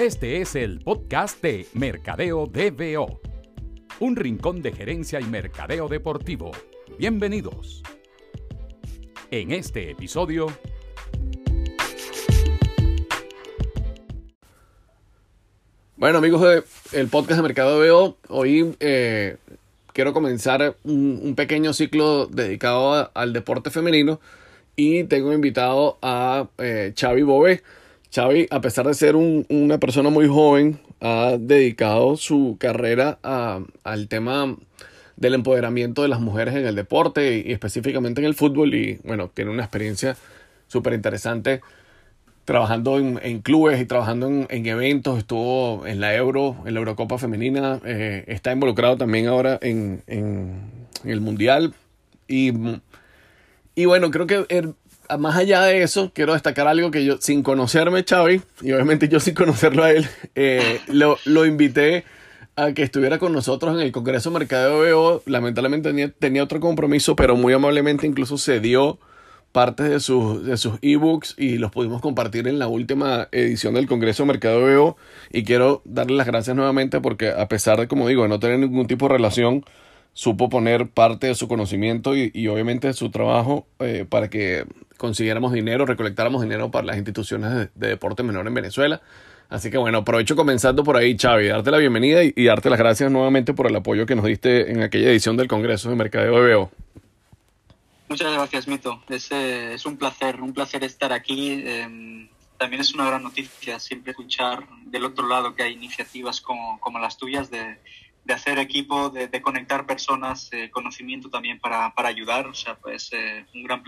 Este es el podcast de Mercadeo DBO, un rincón de gerencia y mercadeo deportivo. Bienvenidos. En este episodio... Bueno, amigos del podcast de Mercado BO, hoy quiero comenzar un pequeño ciclo dedicado al deporte femenino y tengo invitado a Xavi Bobé. Xavi, a pesar de ser una persona muy joven, ha dedicado su carrera al tema del empoderamiento de las mujeres en el deporte y específicamente en el fútbol, y bueno, tiene una experiencia súper interesante trabajando en clubes y trabajando en eventos. Estuvo en la Eurocopa Femenina, está involucrado también ahora en el Mundial. Y bueno, creo que más allá de eso, quiero destacar algo que yo, sin conocerme Xavi, y obviamente yo sin conocerlo a él, lo invité a que estuviera con nosotros en el Congreso Mercado de BO. Lamentablemente tenía otro compromiso, pero muy amablemente incluso cedió partes de sus ebooks y los pudimos compartir en la última edición del Congreso Mercado de BO, y quiero darle las gracias nuevamente porque, a pesar de, como digo, de no tener ningún tipo de relación, supo poner parte de su conocimiento y obviamente de su trabajo para que consiguiéramos dinero, recolectáramos dinero para las instituciones de deporte menor en Venezuela. Así que bueno, aprovecho comenzando por ahí, Xavi, darte la bienvenida y darte las gracias nuevamente por el apoyo que nos diste en aquella edición del Congreso de Mercadeo de BO. Muchas gracias, Mito. Es un placer estar aquí. También es una gran noticia siempre escuchar del otro lado que hay iniciativas como las tuyas de hacer equipo, de conectar personas, conocimiento también para ayudar. O sea, pues un gran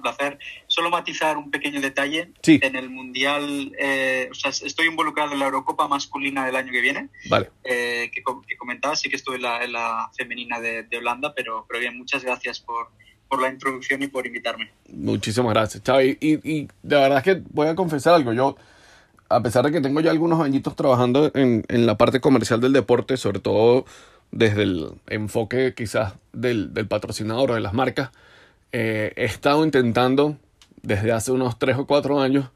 placer. Solo matizar un pequeño detalle. Sí. En el Mundial, o sea, estoy involucrado en la Eurocopa masculina del año que viene. Vale. Que comentabas, sí que estoy en la femenina de Holanda, pero bien, muchas gracias por la introducción y por invitarme. Muchísimas gracias, Xavi. Y la verdad es que voy a confesar algo. Yo, a pesar de que tengo ya algunos añitos trabajando en la parte comercial del deporte, sobre todo desde el enfoque quizás del patrocinador o de las marcas, he estado intentando desde hace unos 3 o 4 años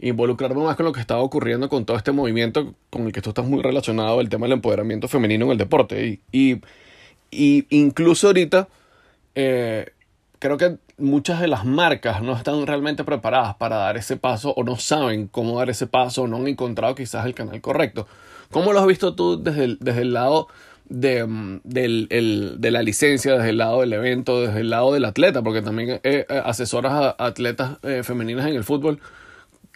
involucrarme más con lo que estaba ocurriendo con todo este movimiento con el que tú estás muy relacionado, el tema del empoderamiento femenino en el deporte. Y incluso ahorita... Creo que muchas de las marcas no están realmente preparadas para dar ese paso, o no saben cómo dar ese paso, o no han encontrado quizás el canal correcto. ¿Cómo lo has visto tú desde el lado de la licencia, desde el lado del evento, desde el lado del atleta? Porque también asesoras a atletas femeninas en el fútbol.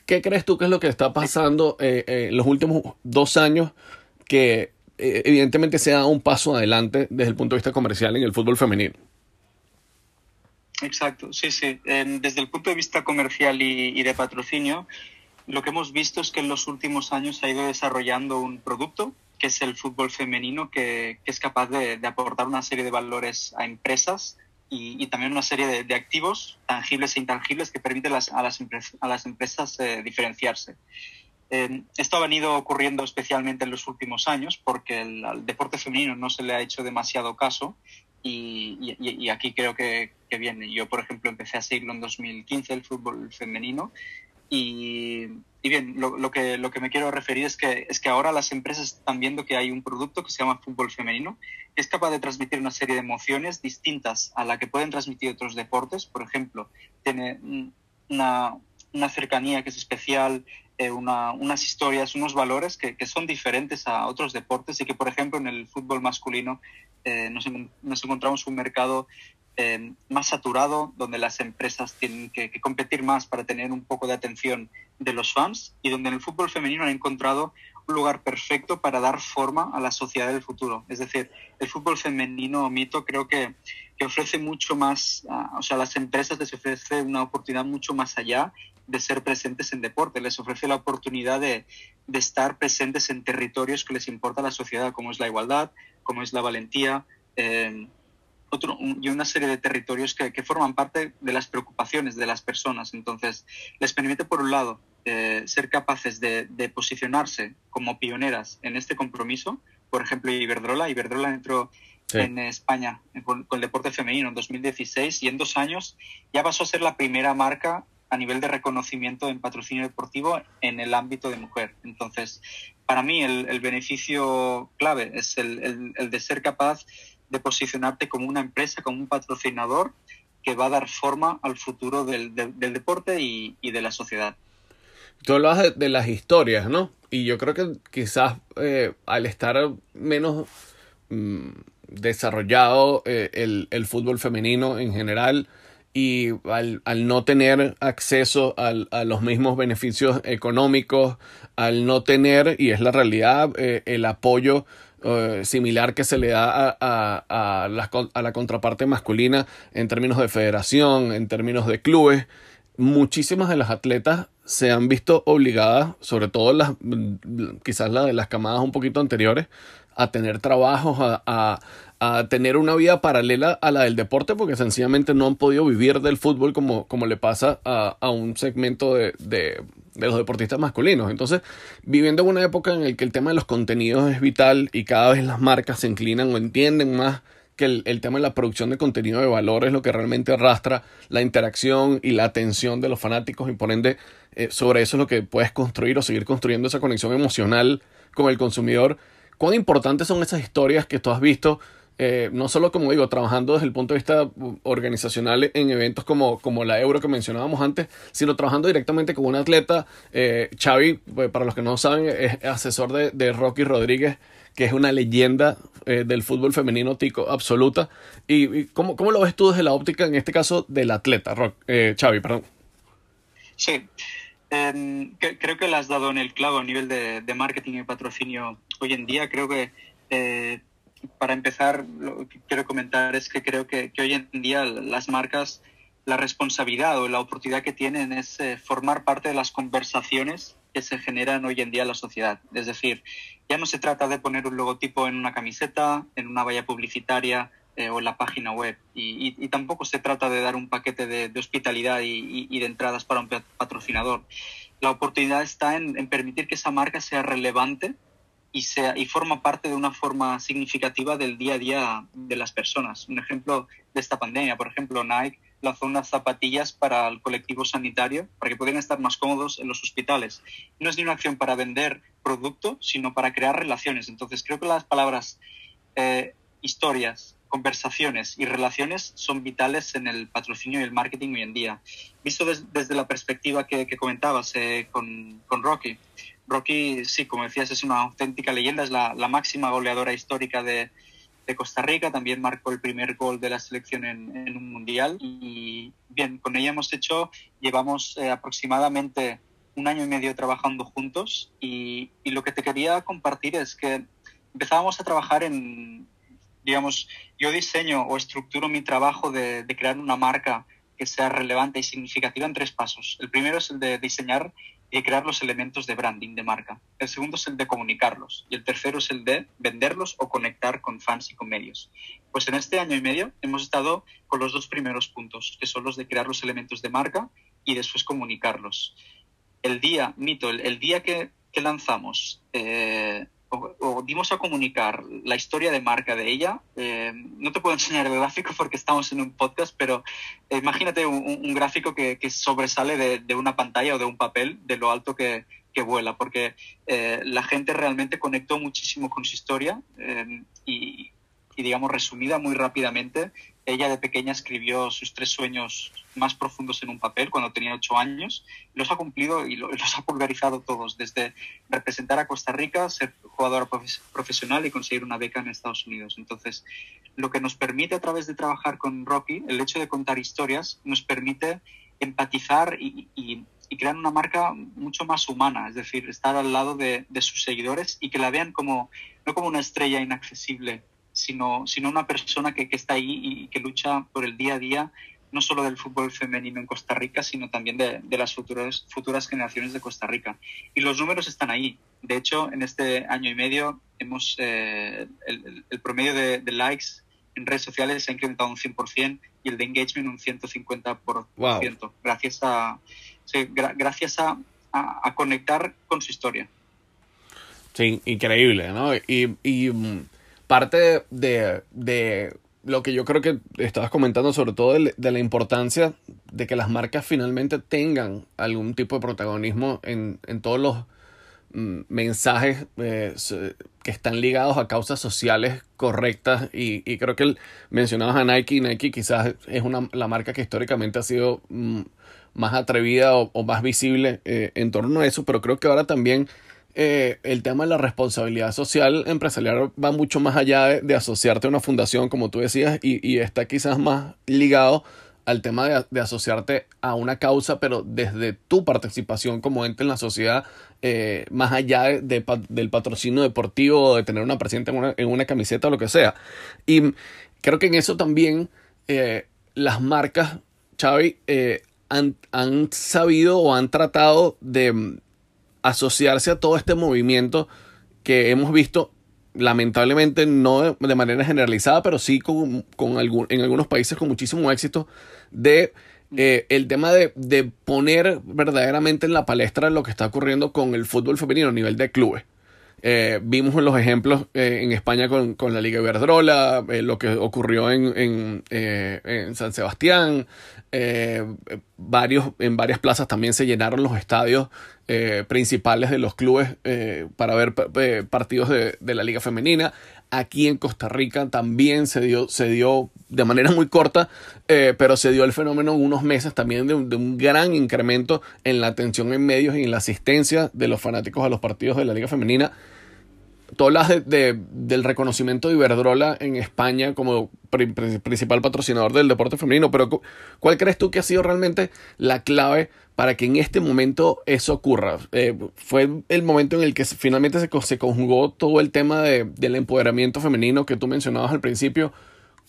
¿Qué crees tú que es lo que está pasando en los últimos 2 años que evidentemente se da un paso adelante desde el punto de vista comercial en el fútbol femenino? Exacto, sí. Desde el punto de vista comercial y de patrocinio, lo que hemos visto es que en los últimos años ha ido desarrollando un producto, que es el fútbol femenino, que es capaz de aportar una serie de valores a empresas y también una serie de activos tangibles e intangibles que permiten a las empresas diferenciarse. Esto ha venido ocurriendo especialmente en los últimos años porque al deporte femenino no se le ha hecho demasiado caso. Y aquí creo que viene. Yo, por ejemplo, empecé a seguirlo en 2015, el fútbol femenino, y bien, lo que me quiero referir es que ahora las empresas están viendo que hay un producto que se llama fútbol femenino, que es capaz de transmitir una serie de emociones distintas a la que pueden transmitir otros deportes. Por ejemplo, tiene una cercanía que es especial, unas historias, unos valores que son diferentes a otros deportes y que, por ejemplo, en el fútbol masculino nos encontramos un mercado más saturado, donde las empresas tienen que competir más para tener un poco de atención de los fans, y donde en el fútbol femenino han encontrado un lugar perfecto para dar forma a la sociedad del futuro. Es decir, el fútbol femenino, Mito, creo que ofrece mucho más, o sea, a las empresas les ofrece una oportunidad mucho más allá de ser presentes en deporte, les ofrece la oportunidad de estar presentes en territorios que les importa a la sociedad, como es la igualdad, como es la valentía, y una serie de territorios que forman parte de las preocupaciones de las personas. Entonces, les permite, por un lado, ser capaces de posicionarse como pioneras en este compromiso. Por ejemplo, Iberdrola entró sí. en España con el deporte femenino en 2016, y en 2 años ya pasó a ser la primera marca a nivel de reconocimiento en patrocinio deportivo en el ámbito de mujer. Entonces, para mí el beneficio clave es el de ser capaz de posicionarte como una empresa, como un patrocinador que va a dar forma al futuro del deporte y de la sociedad. Tú hablabas de las historias, ¿no? Y yo creo que quizás al estar menos desarrollado el fútbol femenino en general y al no tener acceso a los mismos beneficios económicos, al no tener, y es la realidad, el apoyo similar que se le da a la contraparte masculina en términos de federación, en términos de clubes, muchísimas de las atletas se han visto obligadas, sobre todo quizás la de las camadas un poquito anteriores, a tener trabajos, a tener una vida paralela a la del deporte, porque sencillamente no han podido vivir del fútbol como le pasa a un segmento de los deportistas masculinos. Entonces, viviendo en una época en la que el tema de los contenidos es vital y cada vez las marcas se inclinan o entienden más que el tema de la producción de contenido de valor es lo que realmente arrastra la interacción y la atención de los fanáticos, y por ende sobre eso es lo que puedes construir o seguir construyendo esa conexión emocional con el consumidor. ¿Cuán importantes son esas historias que tú has visto, no solo, como digo, trabajando desde el punto de vista organizacional en eventos como la Euro que mencionábamos antes, sino trabajando directamente con un atleta? Xavi, para los que no saben, es asesor de Rocky Rodríguez, que es una leyenda del fútbol femenino tico absoluta. ¿Y cómo lo ves tú desde la óptica, en este caso, del atleta, Xavi, perdón? Sí, creo que le has dado en el clavo a nivel de marketing y patrocinio hoy en día. Creo que, para empezar, lo que quiero comentar es que creo que hoy en día las marcas, la responsabilidad o la oportunidad que tienen es formar parte de las conversaciones que se generan hoy en día en la sociedad. Es decir, ya no se trata de poner un logotipo en una camiseta, en una valla publicitaria o en la página web. Y tampoco se trata de dar un paquete de hospitalidad y de entradas para un patrocinador. La oportunidad está en permitir que esa marca sea relevante y forma parte de una forma significativa del día a día de las personas. Un ejemplo de esta pandemia, por ejemplo, Nike lanzó unas zapatillas para el colectivo sanitario para que pudieran estar más cómodos en los hospitales. No es ni una acción para vender producto, sino para crear relaciones. Entonces, creo que las palabras historias, conversaciones y relaciones son vitales en el patrocinio y el marketing hoy en día. Visto desde la perspectiva que comentabas con Rocky, sí, como decías, es una auténtica leyenda, es la máxima goleadora histórica de Costa Rica, también marcó el primer gol de la selección en un mundial. Y bien, con ella llevamos aproximadamente 1 año y medio trabajando juntos, y lo que te quería compartir es que empezábamos a trabajar digamos, yo diseño o estructuro mi trabajo de crear una marca que sea relevante y significativa en 3 pasos. El primero es el de diseñar y crear los elementos de branding de marca. El segundo es el de comunicarlos. Y el tercero es el de venderlos o conectar con fans y con medios. Pues en este 1 año y medio hemos estado con los 2 primeros puntos, que son los de crear los elementos de marca y después comunicarlos. El día que lanzamos o dimos a comunicar la historia de marca de ella, no te puedo enseñar el gráfico porque estamos en un podcast, pero imagínate un gráfico que sobresale de una pantalla o de un papel, de lo alto que vuela, porque la gente realmente conectó muchísimo con su historia y, digamos, resumida muy rápidamente, ella de pequeña escribió sus 3 sueños más profundos en un papel cuando tenía 8 años. Los ha cumplido y los ha pulverizado todos, desde representar a Costa Rica, ser jugadora profesional y conseguir una beca en Estados Unidos. Entonces, lo que nos permite a través de trabajar con Rocky, el hecho de contar historias, nos permite empatizar y crear una marca mucho más humana, es decir, estar al lado de sus seguidores y que la vean no como una estrella inaccesible, sino una persona que está ahí y que lucha por el día a día, no solo del fútbol femenino en Costa Rica, sino también de las futuras generaciones de Costa Rica. Y los números están ahí. De hecho, en este 1 año y medio hemos el promedio de likes en redes sociales se ha incrementado un 100% y el de engagement un 150%. Wow. Gracias a conectar con su historia. Sí, increíble, ¿no? Y parte de lo que yo creo que estabas comentando, sobre todo de la importancia de que las marcas finalmente tengan algún tipo de protagonismo en todos los mensajes que están ligados a causas sociales correctas, y creo que mencionabas a Nike quizás es la marca que históricamente ha sido más atrevida o más visible en torno a eso, pero creo que ahora también el tema de la responsabilidad social empresarial va mucho más allá de asociarte a una fundación, como tú decías, y está quizás más ligado al tema de asociarte a una causa, pero desde tu participación como ente en la sociedad, más allá del patrocinio deportivo o de tener una presencia en una camiseta o lo que sea. Y creo que en eso también las marcas, Xavi, han sabido o han tratado de asociarse a todo este movimiento que hemos visto, lamentablemente no de manera generalizada, pero sí en algunos países con muchísimo éxito, de el tema de poner verdaderamente en la palestra lo que está ocurriendo con el fútbol femenino a nivel de clubes. Vimos los ejemplos en España con la Liga Iberdrola, lo que ocurrió en San Sebastián, en varias plazas también se llenaron los estadios principales de los clubes para ver partidos de la Liga Femenina. Aquí en Costa Rica también se dio de manera muy corta, pero se dio el fenómeno en unos meses también de un gran incremento en la atención en medios y en la asistencia de los fanáticos a los partidos de la Liga Femenina. Tú hablas del reconocimiento de Iberdrola en España como principal patrocinador del deporte femenino, pero ¿cuál crees tú que ha sido realmente la clave para que en este momento eso ocurra? Fue el momento en el que finalmente se conjugó todo el tema del empoderamiento femenino que tú mencionabas al principio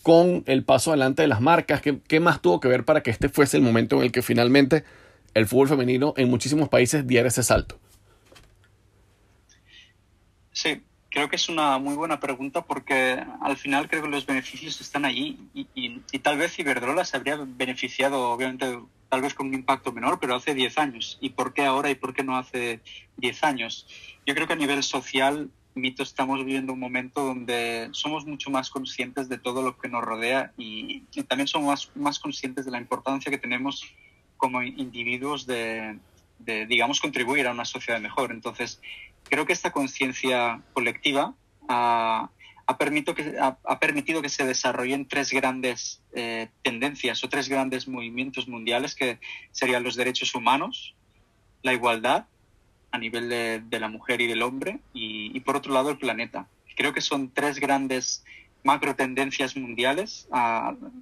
con el paso adelante de las marcas. ¿Qué más tuvo que ver para que este fuese el momento en el que finalmente el fútbol femenino en muchísimos países diera ese salto? Sí. Creo que es una muy buena pregunta porque al final creo que los beneficios están allí y tal vez Iberdrola se habría beneficiado, obviamente, tal vez con un impacto menor, pero hace 10 años. ¿Y por qué ahora y por qué no hace 10 años? Yo creo que a nivel social, mito, estamos viviendo un momento donde somos mucho más conscientes de todo lo que nos rodea y también somos más conscientes de la importancia que tenemos como individuos de digamos, contribuir a una sociedad mejor. Entonces, creo que esta conciencia colectiva ha permitido que se desarrollen tres grandes tendencias o tres grandes movimientos mundiales, que serían los derechos humanos, la igualdad a nivel de la mujer y del hombre y por otro lado el planeta. Creo que son tres grandes macro tendencias mundiales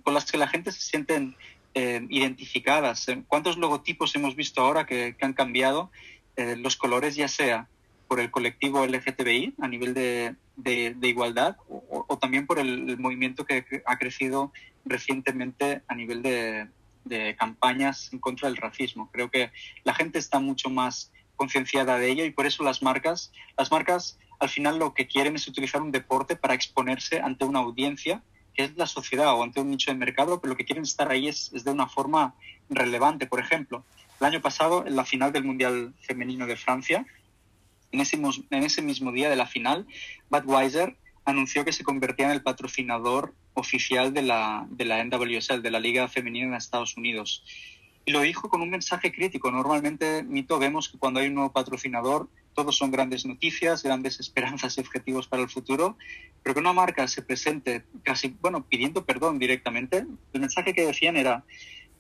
con las que la gente se siente identificadas. ¿Cuántos logotipos hemos visto ahora que han cambiado los colores, ya sea por el colectivo LGTBI a nivel de igualdad o también por el movimiento que ha crecido recientemente a nivel de campañas en contra del racismo? Creo que la gente está mucho más concienciada de ello y por eso las marcas al final lo que quieren es utilizar un deporte para exponerse ante una audiencia que es la sociedad o ante un nicho de mercado, pero lo que quieren estar ahí es de una forma relevante. Por ejemplo, el año pasado en la final del Mundial Femenino de Francia, en ese mismo día de la final, Budweiser anunció que se convertía en el patrocinador oficial de la NWSL, de la Liga Femenina en Estados Unidos. Y lo dijo con un mensaje crítico. Normalmente, mito, vemos que cuando hay un nuevo patrocinador, todos son grandes noticias, grandes esperanzas y objetivos para el futuro, pero que una marca se presente casi, pidiendo perdón directamente. El mensaje que decían era: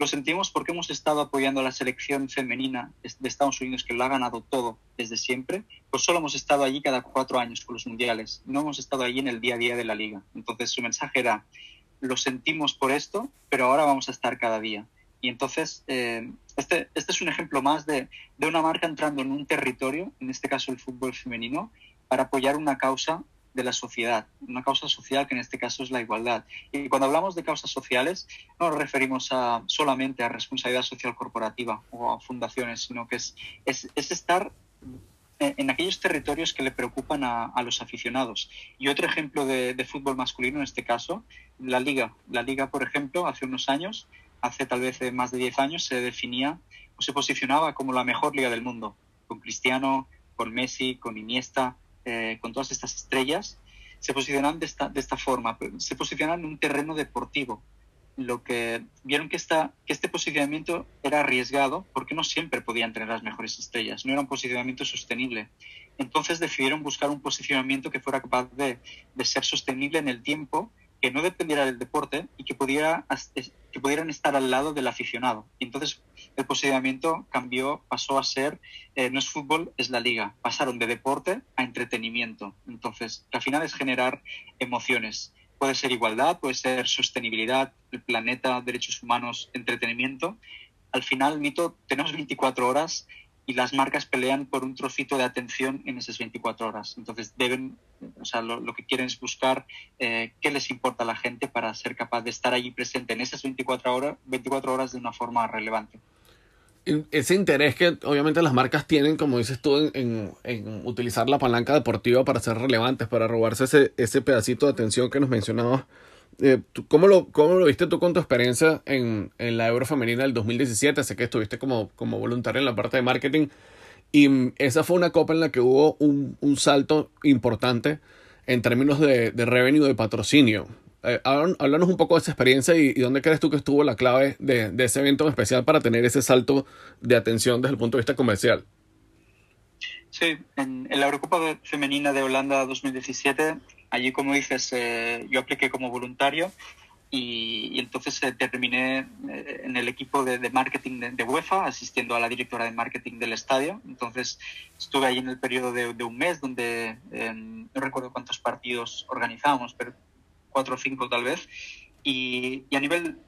lo sentimos porque hemos estado apoyando a la selección femenina de Estados Unidos, que lo ha ganado todo desde siempre, pues solo hemos estado allí cada 4 años con los mundiales, no hemos estado allí en el día a día de la liga. Entonces su mensaje era: lo sentimos por esto, pero ahora vamos a estar cada día. Y entonces este es un ejemplo más de una marca entrando en un territorio, en este caso el fútbol femenino, para apoyar una causa de la sociedad, una causa social que en este caso es la igualdad. Y cuando hablamos de causas sociales no nos referimos solamente a responsabilidad social corporativa o a fundaciones, sino que es estar en aquellos territorios que le preocupan a los aficionados. Y otro ejemplo de fútbol masculino, en este caso, la Liga, por ejemplo, hace unos años, hace tal vez más de 10 años, se definía o se posicionaba como la mejor liga del mundo, con Cristiano, con Messi, con Iniesta, con todas estas estrellas, se posicionaron de esta forma, se posicionaron en un terreno deportivo. Lo que vieron que este posicionamiento era arriesgado porque no siempre podían tener las mejores estrellas, no era un posicionamiento sostenible. Entonces decidieron buscar un posicionamiento que fuera capaz de ser sostenible en el tiempo, que no dependiera del deporte y que pudieran estar al lado del aficionado. Y entonces el posicionamiento cambió, pasó a ser, no es fútbol, es la liga. Pasaron de deporte a entretenimiento. Entonces, al final es generar emociones. Puede ser igualdad, puede ser sostenibilidad, el planeta, derechos humanos, entretenimiento. Al final, Mito, tenemos 24 horas y las marcas pelean por un trocito de atención en esas 24 horas. Entonces, lo que quieren es buscar qué les importa a la gente para ser capaz de estar allí presente en esas 24 horas de una forma relevante. Ese interés que obviamente las marcas tienen, como dices tú, en utilizar la palanca deportiva para ser relevantes, para robarse ese pedacito de atención que nos mencionabas. ¿Cómo lo viste tú con tu experiencia en la Euro Femenina del 2017? Sé que estuviste como voluntario en la parte de marketing, y esa fue una copa en la que hubo un salto importante en términos de revenue, de patrocinio. Háblanos un poco de esa experiencia y dónde crees tú que estuvo la clave de ese evento en especial para tener ese salto de atención desde el punto de vista comercial. Sí, en la Eurocopa Femenina de Holanda 2017, allí, como dices, yo apliqué como voluntario y entonces terminé en el equipo de marketing de UEFA, asistiendo a la directora de marketing del estadio. Entonces estuve ahí en el periodo de un mes donde no recuerdo cuántos partidos organizábamos, pero 4 o 5 tal vez, y a nivel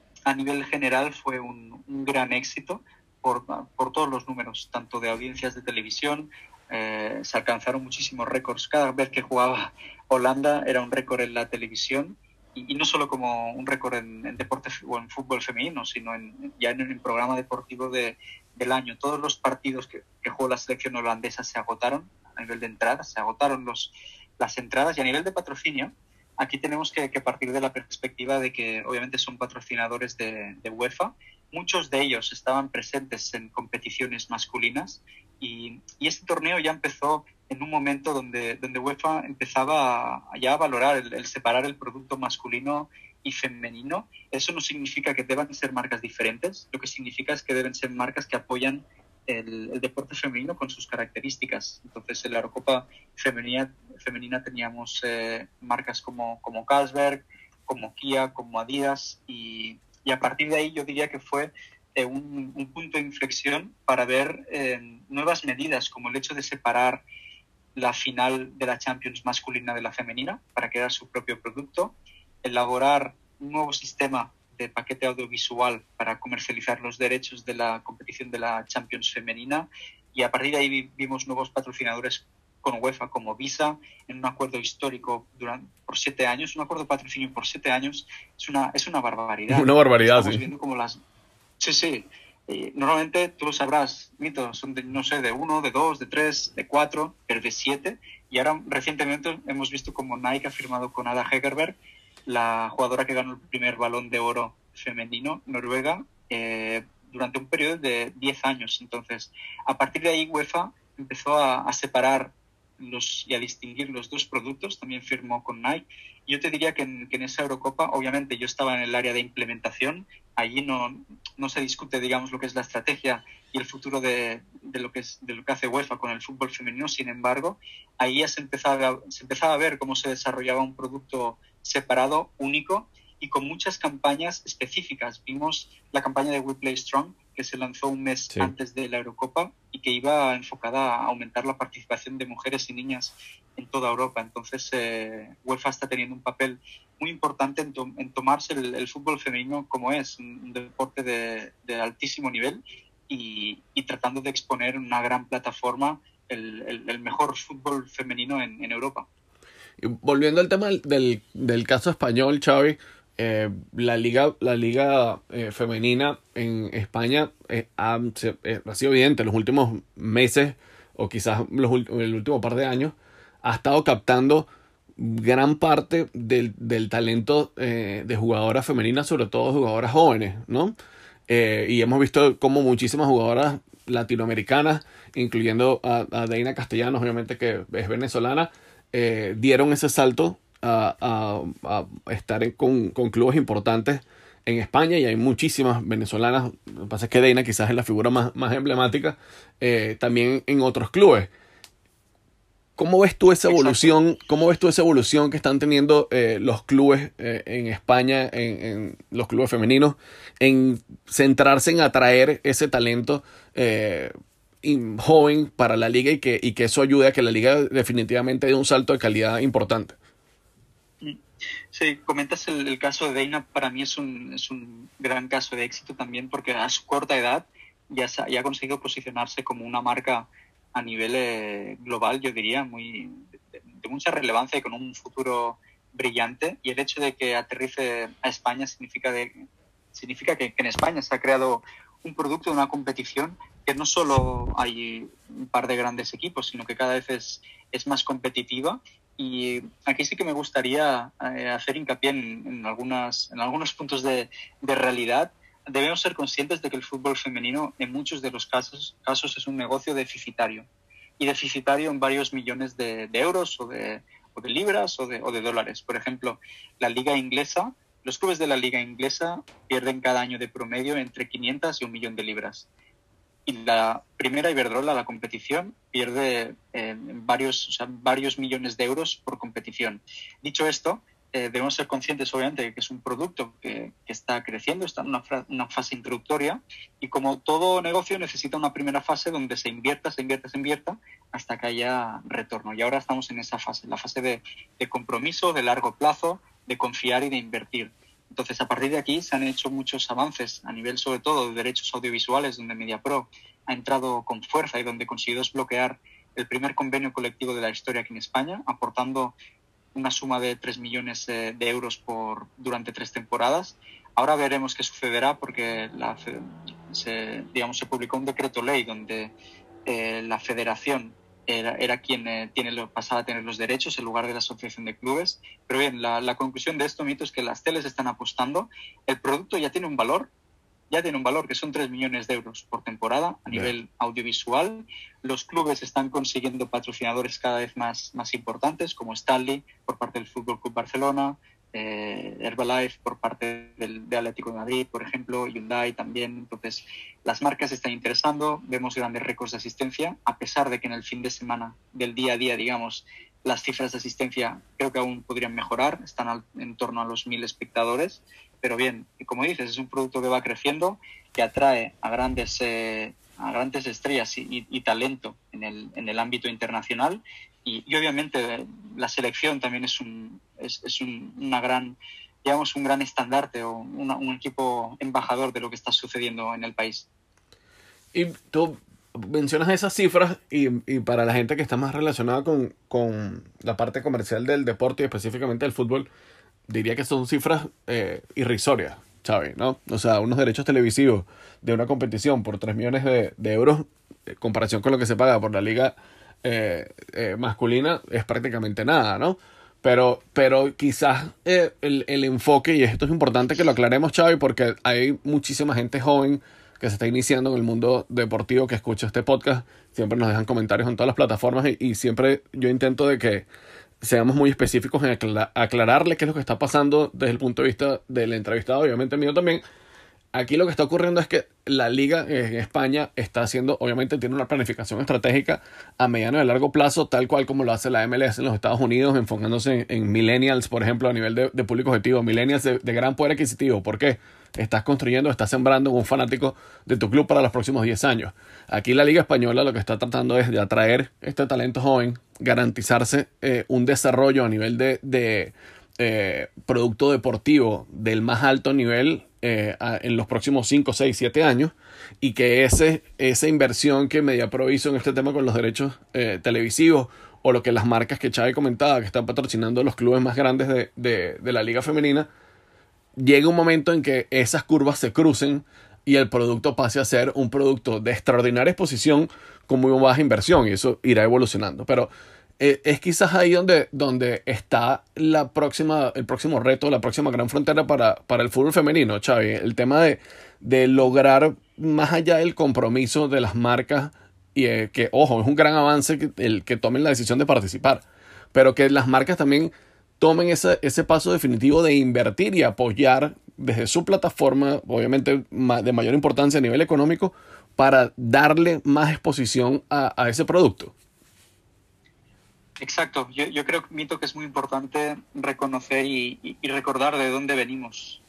general fue un gran éxito por todos los números, tanto de audiencias de televisión, se alcanzaron muchísimos récords. Cada vez que jugaba Holanda era un récord en la televisión, y no solo como un récord en deporte o en fútbol femenino, sino ya en el programa deportivo del año. Todos los partidos que jugó la selección holandesa se agotaron a nivel de entradas, se agotaron las entradas, y a nivel de patrocinio, aquí tenemos que partir de la perspectiva de que obviamente son patrocinadores de UEFA. Muchos de ellos estaban presentes en competiciones masculinas y este torneo ya empezó en un momento donde UEFA empezaba ya a valorar el separar el producto masculino y femenino. Eso no significa que deban ser marcas diferentes, lo que significa es que deben ser marcas que apoyan el deporte femenino con sus características. Entonces, en la Eurocopa femenina teníamos marcas como Kassberg, como Kia, como Adidas, y a partir de ahí yo diría que fue un punto de inflexión para ver nuevas medidas, como el hecho de separar la final de la Champions masculina de la femenina para crear su propio producto, elaborar un nuevo sistema de paquete audiovisual para comercializar los derechos de la competición de la Champions femenina, y a partir de ahí vimos nuevos patrocinadores con UEFA como Visa en un acuerdo histórico por 7 años, un acuerdo de patrocinio por 7 años. Es una barbaridad. Una barbaridad. Estamos viendo como las... Sí, sí. Normalmente tú lo sabrás, Mito, son de 1, de 2, de 3, de 4, pero de 7. Y ahora recientemente hemos visto como Nike ha firmado con Ada Hegerberg, la jugadora que ganó el primer balón de oro femenino, Noruega, durante un periodo de 10 años. Entonces, a partir de ahí, UEFA empezó a separar y a distinguir los dos productos. También firmó con Nike. Yo te diría que en esa Eurocopa, obviamente, yo estaba en el área de implementación. Allí no se discute, digamos, lo que es la estrategia y el futuro de lo que hace UEFA con el fútbol femenino. Sin embargo, ahí ya se empezaba a ver cómo se desarrollaba un producto separado, único y con muchas campañas específicas. Vimos la campaña de We Play Strong, que se lanzó un mes antes de la Eurocopa y que iba enfocada a aumentar la participación de mujeres y niñas en toda Europa. Entonces, UEFA está teniendo un papel muy importante en tomarse el fútbol femenino como es, un deporte de altísimo nivel y tratando de exponer en una gran plataforma el mejor fútbol femenino en Europa. Volviendo al tema del caso español, Xavi, la liga femenina en España ha sido evidente en los últimos meses, o quizás el último par de años, ha estado captando gran parte del talento de jugadoras femeninas, sobre todo jugadoras jóvenes, ¿no? Y hemos visto como muchísimas jugadoras latinoamericanas, incluyendo a Deyna Castellanos, obviamente, que es venezolana, dieron ese salto a estar con clubes importantes en España, y hay muchísimas venezolanas. Lo que pasa es que Deyna quizás es la figura más emblemática, también en otros clubes. ¿Cómo ves tú esa evolución? Exacto. ¿Cómo ves tú esa evolución que están teniendo los clubes en España, en los clubes femeninos, en centrarse en atraer ese talento joven para la liga, y que eso ayude a que la liga definitivamente dé un salto de calidad importante? Sí, comentas el caso de Deyna. Para mí es un gran caso de éxito también, porque a su corta edad ya ha conseguido posicionarse como una marca a nivel global, yo diría, de mucha relevancia y con un futuro brillante. Y el hecho de que aterrice a España significa que en España se ha creado un producto, una competición, que no solo hay un par de grandes equipos, sino que cada vez es más competitiva. Y aquí sí que me gustaría hacer hincapié en algunos puntos de realidad. Debemos ser conscientes de que el fútbol femenino en muchos de los casos es un negocio deficitario, y deficitario en varios millones de euros o de libras o de dólares. Por ejemplo, la liga inglesa, los clubes de la liga inglesa pierden cada año de promedio entre 500 y 1 millón de libras. Y la primera Iberdrola, la competición, pierde varios millones de euros por competición. Dicho esto, debemos ser conscientes, obviamente, de que es un producto que está creciendo, está en una fase introductoria, y como todo negocio necesita una primera fase donde se invierta hasta que haya retorno. Y ahora estamos en esa fase, la fase de compromiso, de largo plazo, de confiar y de invertir. Entonces, a partir de aquí se han hecho muchos avances a nivel, sobre todo, de derechos audiovisuales, donde MediaPro ha entrado con fuerza y donde consiguió desbloquear el primer convenio colectivo de la historia aquí en España, aportando una suma de 3 millones de euros durante 3 temporadas. Ahora veremos qué sucederá, porque se publicó un decreto ley donde la federación era quien pasaba a tener los derechos en lugar de la asociación de clubes. Pero bien, la conclusión de esto, Mito, es que las teles están apostando. El producto ya tiene un valor, que son 3 millones de euros por temporada a nivel audiovisual. Los clubes están consiguiendo patrocinadores cada vez más importantes, como Stanley por parte del Fútbol Club Barcelona, Herbalife por parte de Atlético de Madrid, por ejemplo, Hyundai también. Entonces, las marcas están interesando, vemos grandes récords de asistencia, a pesar de que en el fin de semana del día a día, digamos, las cifras de asistencia creo que aún podrían mejorar, están en torno a los 1.000 espectadores. Pero bien, como dices, es un producto que va creciendo, que atrae a grandes estrellas y talento en el ámbito internacional. Y obviamente la selección también es un gran estandarte, o un equipo embajador de lo que está sucediendo en el país. Y tú mencionas esas cifras, y para la gente que está más relacionada con la parte comercial del deporte y específicamente del fútbol, diría que son cifras irrisorias, Xavi, ¿no? O sea, unos derechos televisivos de una competición por 3 millones de euros, en comparación con lo que se paga por la liga masculina, es prácticamente nada, ¿no? Pero quizás el enfoque, y esto es importante que lo aclaremos, Xavi, porque hay muchísima gente joven que se está iniciando en el mundo deportivo que escucha este podcast. Siempre nos dejan comentarios en todas las plataformas, y siempre yo intento de que seamos muy específicos en aclararle qué es lo que está pasando desde el punto de vista del entrevistado, obviamente mío también. Aquí lo que está ocurriendo es que la liga en España tiene una planificación estratégica a mediano y a largo plazo, tal cual como lo hace la MLS en los Estados Unidos, enfocándose en millennials, por ejemplo, a nivel de público objetivo, millennials de gran poder adquisitivo. ¿Por qué? Estás sembrando un fanático de tu club para los próximos 10 años. Aquí la Liga Española lo que está tratando es de atraer este talento joven, garantizarse un desarrollo a nivel de producto deportivo del más alto nivel en los próximos 5, 6, 7 años, y que esa inversión que MediaPro hizo en este tema con los derechos televisivos, o lo que las marcas que Xavi comentaba, que están patrocinando los clubes más grandes de la Liga Femenina, llega un momento en que esas curvas se crucen y el producto pase a ser un producto de extraordinaria exposición con muy baja inversión, y eso irá evolucionando. Pero es quizás ahí donde está el próximo reto, la próxima gran frontera para el fútbol femenino, Xavi. El tema de lograr, más allá del compromiso de las marcas, y que, ojo, es un gran avance el que tomen la decisión de participar, pero que las marcas también tomen ese paso definitivo de invertir y apoyar desde su plataforma, obviamente de mayor importancia a nivel económico, para darle más exposición a ese producto. Exacto. Yo creo, Mito, que es muy importante reconocer y recordar de dónde venimos.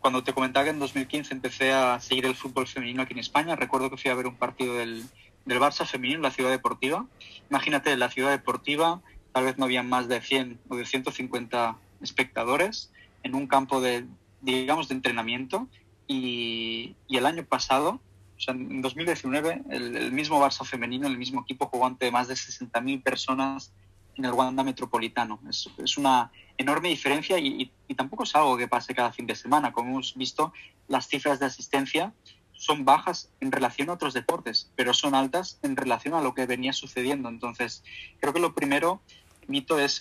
Cuando te comentaba que en 2015 empecé a seguir el fútbol femenino aquí en España, recuerdo que fui a ver un partido del Barça femenino en la Ciudad Deportiva. Imagínate, en la Ciudad Deportiva tal vez no habían más de 100 o de 150 espectadores en un campo de, digamos, de entrenamiento. Y el año pasado, o sea, en 2019, el mismo Barça femenino, el mismo equipo, jugó ante más de 60.000 personas en el Wanda Metropolitano. Es una enorme diferencia y tampoco es algo que pase cada fin de semana. Como hemos visto, las cifras de asistencia son bajas en relación a otros deportes, pero son altas en relación a lo que venía sucediendo. Entonces, creo que lo primero, Mito, es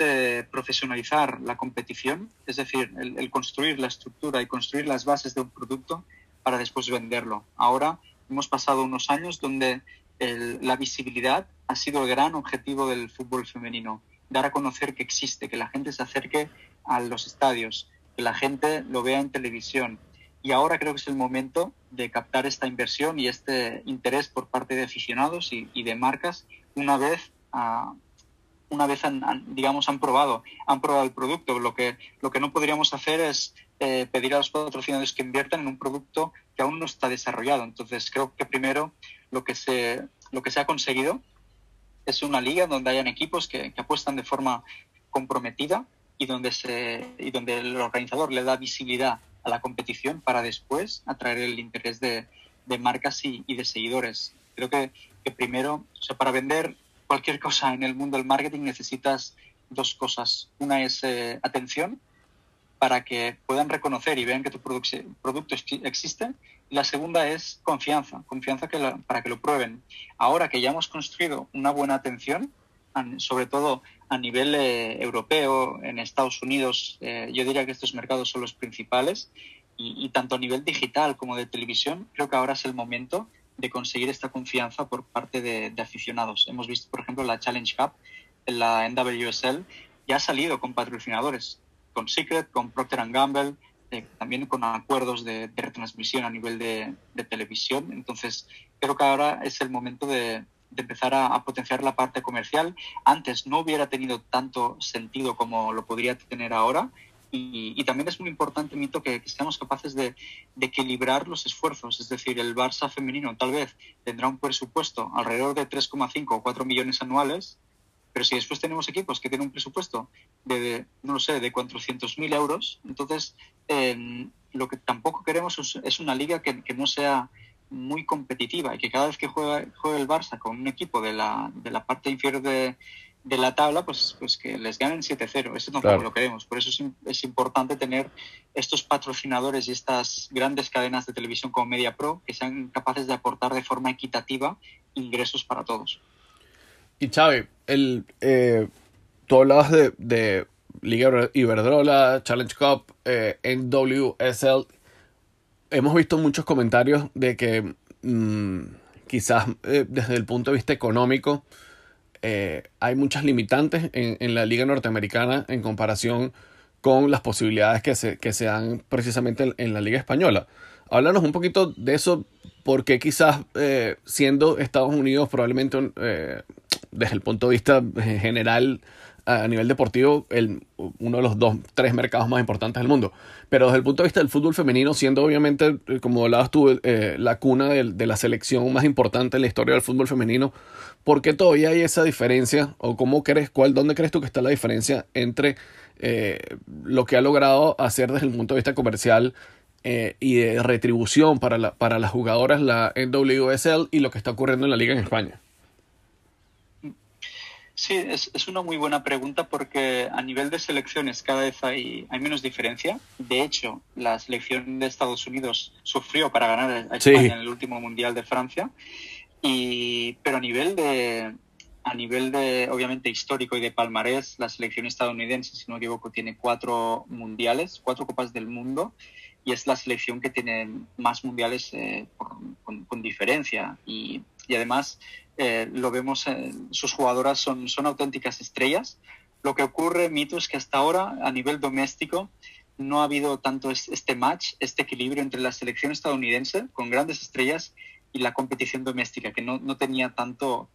profesionalizar la competición, es decir, el construir la estructura y construir las bases de un producto para después venderlo. Ahora hemos pasado unos años donde la visibilidad ha sido el gran objetivo del fútbol femenino. Dar a conocer que existe, que la gente se acerque a los estadios, que la gente lo vea en televisión. Y ahora creo que es el momento de captar esta inversión y este interés por parte de aficionados y de marcas una vez han probado el producto. Lo que no podríamos hacer es pedir a los patrocinadores que inviertan en un producto que aún no está desarrollado. Entonces creo que primero lo que se ha conseguido es una liga donde hayan equipos que apuestan de forma comprometida y donde el organizador le da visibilidad a la competición para después atraer el interés de marcas y de seguidores. Creo que primero, o sea, para vender cualquier cosa en el mundo del marketing necesitas dos cosas. Una es atención, para que puedan reconocer y vean que tu producto existe. La segunda es confianza para que lo prueben. Ahora que ya hemos construido una buena atención, sobre todo a nivel europeo, en Estados Unidos, yo diría que estos mercados son los principales, y tanto a nivel digital como de televisión, creo que ahora es el momento de conseguir esta confianza por parte de aficionados. Hemos visto, por ejemplo, la Challenge Cup, la NWSL, ya ha salido con patrocinadores, con Secret, con Procter & Gamble, también con acuerdos de retransmisión a nivel de televisión. Entonces, creo que ahora es el momento de empezar a potenciar la parte comercial. Antes no hubiera tenido tanto sentido como lo podría tener ahora. Y también es muy importante, Mito, que seamos capaces de equilibrar los esfuerzos. Es decir, el Barça femenino tal vez tendrá un presupuesto alrededor de 3,5 o 4 millones anuales, pero si después tenemos equipos que tienen un presupuesto de 400.000 euros, entonces lo que tampoco queremos es una liga que no sea muy competitiva y que cada vez que juegue el Barça con un equipo de la parte inferior de la tabla, pues que les ganen 7-0. Eso tampoco lo queremos. Por eso es importante tener estos patrocinadores y estas grandes cadenas de televisión como MediaPro que sean capaces de aportar de forma equitativa ingresos para todos. Y Xavi, tú hablabas de Liga Iberdrola, Challenge Cup, NWSL. Hemos visto muchos comentarios de que quizás desde el punto de vista económico hay muchas limitantes en la Liga Norteamericana en comparación con las posibilidades que se dan precisamente en la Liga Española. Háblanos un poquito de eso, porque quizás siendo Estados Unidos probablemente desde el punto de vista general a nivel deportivo uno de los 2-3 mercados más importantes del mundo, pero desde el punto de vista del fútbol femenino, siendo obviamente, como hablabas tú, la cuna de la selección más importante en la historia del fútbol femenino, ¿por qué todavía hay esa diferencia? ¿O dónde crees tú que está la diferencia entre lo que ha logrado hacer desde el punto de vista comercial y de retribución para las jugadoras la NWSL y lo que está ocurriendo en la liga en España? Sí, es una muy buena pregunta, porque a nivel de selecciones cada vez hay menos diferencia. De hecho, la selección de Estados Unidos sufrió para ganar a España en el último Mundial de Francia, pero a nivel de obviamente histórico y de palmarés, la selección estadounidense, si no me equivoco, tiene 4 mundiales, 4 copas del mundo, y es la selección que tiene más mundiales con diferencia. Y además lo vemos, sus jugadoras son auténticas estrellas, Lo que ocurre, Mito, es que hasta ahora, a nivel doméstico, no ha habido tanto este match, este equilibrio entre la selección estadounidense, con grandes estrellas, y la competición doméstica, que no tenía tanto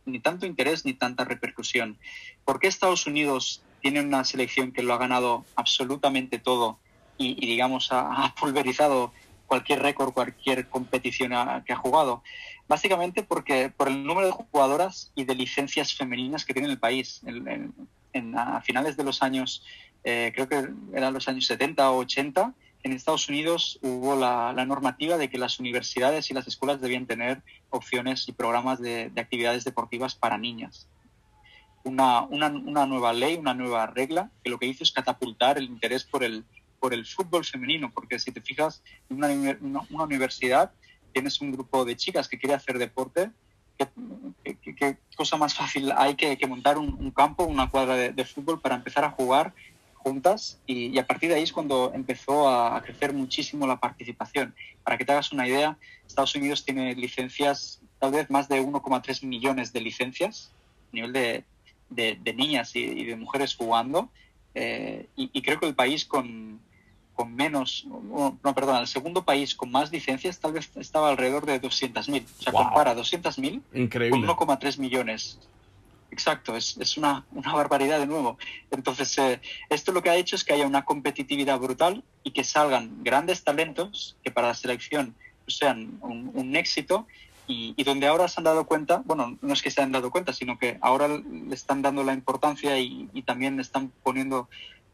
interés ni tanta repercusión. ¿Por qué Estados Unidos tiene una selección que lo ha ganado absolutamente todo y digamos, ha pulverizado cualquier récord, cualquier competición que ha jugado? Básicamente porque por el número de jugadoras y de licencias femeninas que tiene el país. A finales de los años, creo que eran los años 70 o 80, en Estados Unidos hubo la normativa de que las universidades y las escuelas debían tener opciones y programas de actividades deportivas para niñas. Una nueva ley, una nueva regla, que lo que hizo es catapultar el interés por el fútbol femenino, porque si te fijas, en una universidad tienes un grupo de chicas que quiere hacer deporte. ¿Qué cosa más fácil hay que montar un campo, una cuadra de fútbol para empezar a jugar juntas? Y a partir de ahí es cuando empezó a crecer muchísimo la participación. Para que te hagas una idea, Estados Unidos tiene licencias, tal vez más de 1,3 millones de licencias a nivel de niñas y de mujeres jugando. Y creo que el país con menos, no, perdón, el segundo país con más licencias tal vez estaba alrededor de 200.000. O sea, wow. Compara 200.000 con 1,3 millones. Exacto, es una barbaridad de nuevo. Entonces, esto lo que ha hecho es que haya una competitividad brutal y que salgan grandes talentos que para la selección sean un éxito y donde ahora se han dado cuenta, bueno, no es que se han dado cuenta, sino que ahora le están dando la importancia y también le están poniendo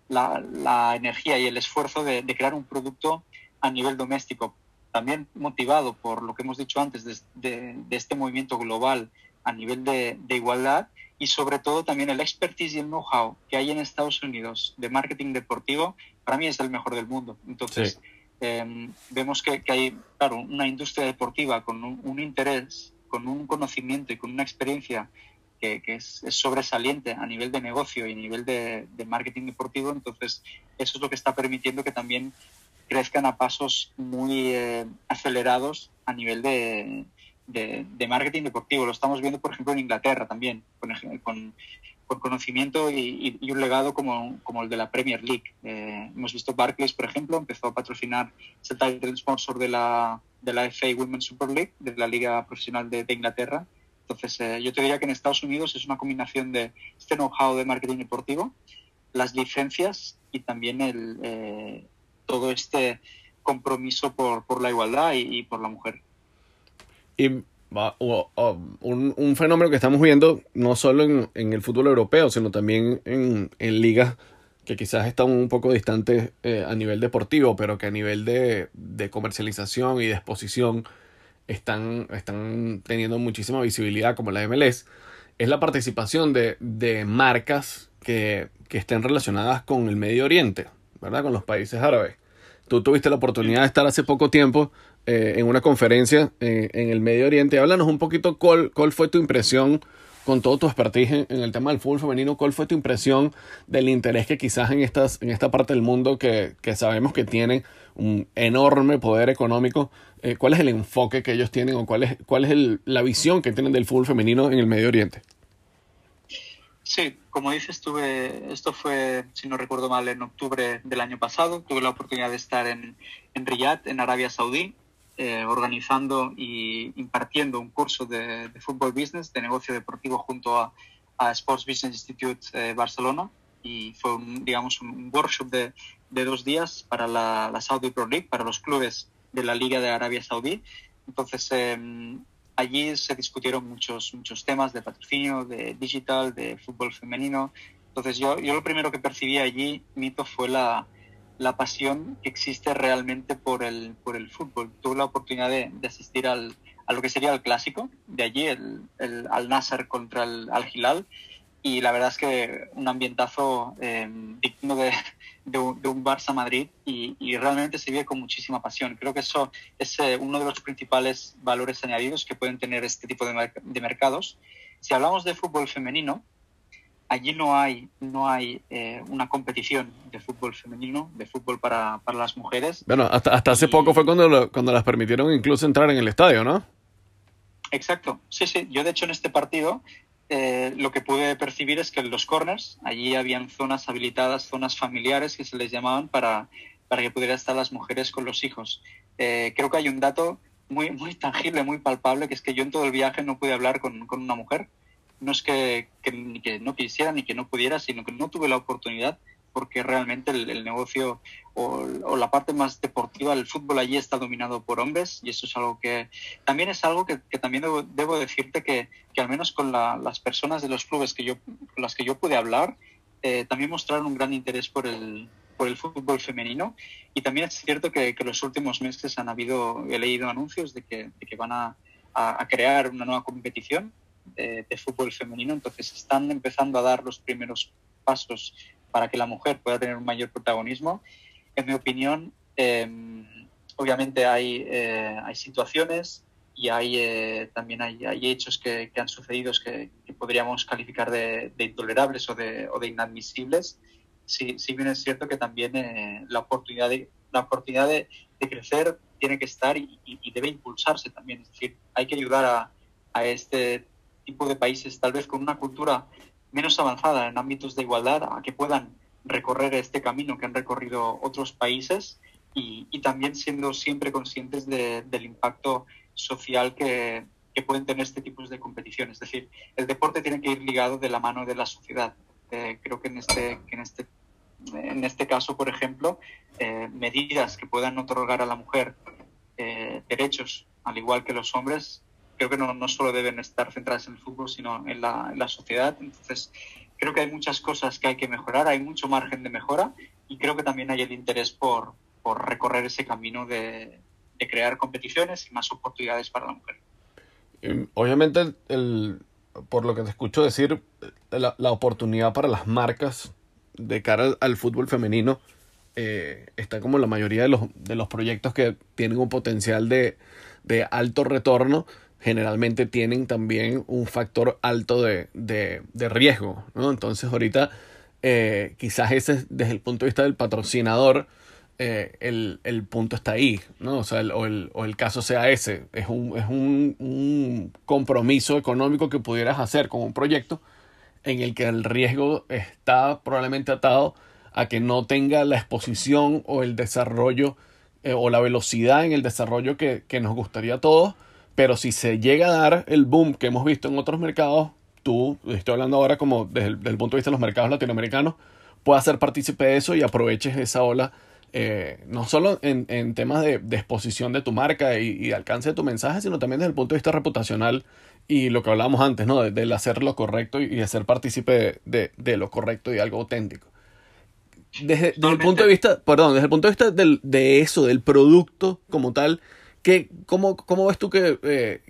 la energía y el esfuerzo de crear un producto a nivel doméstico, también motivado por lo que hemos dicho antes de este movimiento global a nivel de igualdad y sobre todo también el expertise y el know-how que hay en Estados Unidos de marketing deportivo, para mí es el mejor del mundo. Entonces, sí. Vemos que hay, claro, una industria deportiva con un interés, con un conocimiento y con una experiencia que es sobresaliente a nivel de negocio y a nivel de marketing deportivo. Entonces, eso es lo que está permitiendo que también crezcan a pasos muy acelerados a nivel de marketing deportivo. Lo estamos viendo, por ejemplo, en Inglaterra también, con conocimiento y un legado como el de la Premier League. Hemos visto Barclays, por ejemplo, empezó a patrocinar, es el sponsor de la FA Women's Super League, de la Liga Profesional de Inglaterra. Entonces, yo te diría que en Estados Unidos es una combinación de este know-how de marketing deportivo, las licencias y también todo este compromiso por la igualdad y por la mujer. Y un fenómeno que estamos viendo no solo en el fútbol europeo, sino también en ligas que quizás están un poco distantes a nivel deportivo, pero que a nivel de comercialización y de exposición están teniendo muchísima visibilidad, como la MLS, es la participación de marcas que estén relacionadas con el Medio Oriente, ¿verdad? Con los países árabes. Tú tuviste la oportunidad de estar hace poco tiempo en una conferencia en el Medio Oriente. Háblanos un poquito cuál fue tu impresión, con todo tu expertise en el tema del fútbol femenino, cuál fue tu impresión del interés que quizás en esta parte del mundo que sabemos que tienen un enorme poder económico. ¿Cuál es el enfoque que ellos tienen o cuál es la visión que tienen del fútbol femenino en el Medio Oriente? Sí, como dices, esto fue, si no recuerdo mal, en octubre del año pasado. Tuve la oportunidad de estar en Riyadh, en Arabia Saudí, organizando y impartiendo un curso de Football Business, de negocio deportivo, junto a Sports Business Institute Barcelona, y fue un workshop de 2 días para la Saudi Pro League, para los clubes de la Liga de Arabia Saudí. Entonces, allí se discutieron muchos temas de patrocinio, de digital, de fútbol femenino. Entonces, yo lo primero que percibí allí, Mito, fue la pasión que existe realmente por el fútbol. Tuve la oportunidad de asistir a lo que sería el clásico de allí, el Al-Nassr contra el Al-Hilal, y la verdad es que un ambientazo digno de un Barça-Madrid, y realmente se vive con muchísima pasión. Creo que eso es uno de los principales valores añadidos que pueden tener este tipo de mercados. Si hablamos de fútbol femenino, allí no hay una competición de fútbol femenino, de fútbol para las mujeres. Bueno, hasta hace poco fue cuando las permitieron incluso entrar en el estadio, ¿no? Exacto, sí. Yo, de hecho, en este partido lo que pude percibir es que en los corners, allí habían zonas habilitadas, zonas familiares que se les llamaban, para que pudieran estar las mujeres con los hijos. Creo que hay un dato muy tangible, muy palpable, que es que yo en todo el viaje no pude hablar con una mujer. No es que no quisiera ni que no pudiera, sino que no tuve la oportunidad, porque realmente el negocio o la parte más deportiva, el fútbol allí está dominado por hombres, y eso es algo que también debo decirte que al menos con las personas de los clubes con las que yo pude hablar, también mostraron un gran interés por el fútbol femenino. Y también es cierto que los últimos meses he leído anuncios de que van a crear una nueva competición de fútbol femenino. Entonces están empezando a dar los primeros pasos para que la mujer pueda tener un mayor protagonismo. En mi opinión, obviamente hay situaciones y también hay hechos que han sucedido que podríamos calificar de intolerables o de inadmisibles. Si bien es cierto que también la oportunidad de crecer tiene que estar y debe impulsarse también. Es decir, hay que ayudar a este tipo de países, tal vez con una cultura menos avanzada en ámbitos de igualdad, a que puedan recorrer este camino que han recorrido otros países, y también siendo siempre conscientes del impacto social que pueden tener este tipo de competiciones. Es decir, el deporte tiene que ir ligado de la mano de la sociedad. Creo que en este caso, por ejemplo, medidas que puedan otorgar a la mujer derechos, al igual que los hombres, creo que no solo deben estar centradas en el fútbol, sino en la sociedad. Entonces, creo que hay muchas cosas que hay que mejorar, hay mucho margen de mejora, y creo que también hay el interés por recorrer ese camino de crear competiciones y más oportunidades para la mujer. Obviamente, por lo que te escucho decir, la oportunidad para las marcas de cara al fútbol femenino está como la mayoría de los proyectos que tienen un potencial de alto retorno. Generalmente tienen también un factor alto de riesgo, ¿no? Entonces ahorita quizás ese, desde el punto de vista del patrocinador, el punto está ahí, ¿no? O sea, el caso sea ese. Es un compromiso económico que pudieras hacer con un proyecto en el que el riesgo está probablemente atado a que no tenga la exposición o el desarrollo o la velocidad en el desarrollo que nos gustaría a todos. Pero si se llega a dar el boom que hemos visto en otros mercados, estoy hablando ahora como desde el punto de vista de los mercados latinoamericanos, puedas ser partícipe de eso y aproveches esa ola, no solo en temas de exposición de tu marca y alcance de tu mensaje, sino también desde el punto de vista reputacional y lo que hablábamos antes, ¿no? Del hacer lo correcto y de ser partícipe de lo correcto y algo auténtico. Desde el punto de vista de eso, del producto como tal, ¿Cómo ves tú qué